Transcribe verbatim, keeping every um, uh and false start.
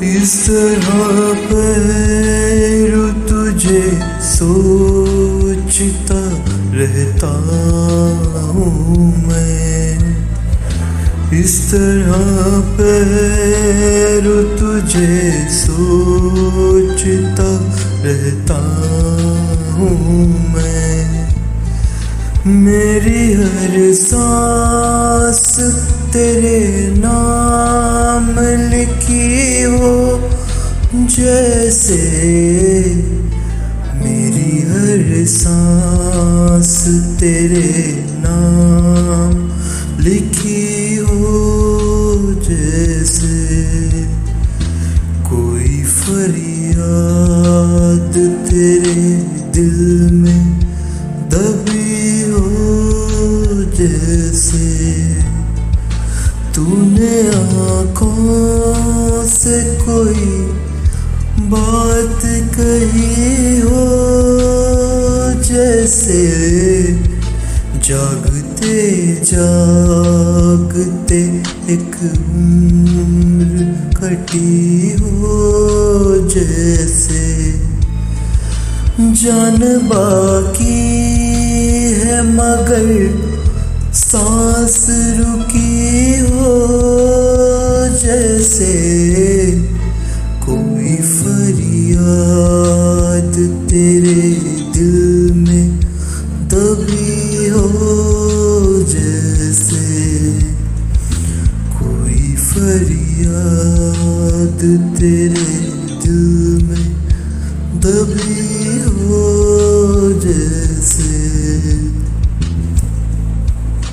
इस तरह पैरों तुझे सोचता रहता हूँ मैं, इस तरह पैरों तुझे सोचता रहता हूँ मैं। मेरी हर सांस तेरे नाम लिखी हो जैसे, मेरी हर सांस तेरे नाम लिखी हो जैसे। कोई फरियाद तेरे दिल में दबी हो जैसे, तूने आँखों से कोई बात कही हो जैसे। जागते जागते एक उम्र कटी हो जैसे। जान बाकी है मगर सांस रुकी हो जैसे। कोई फरियाद तेरे दिल में दबी हो जैसे, कोई फरियाद तेरे दिल में दबी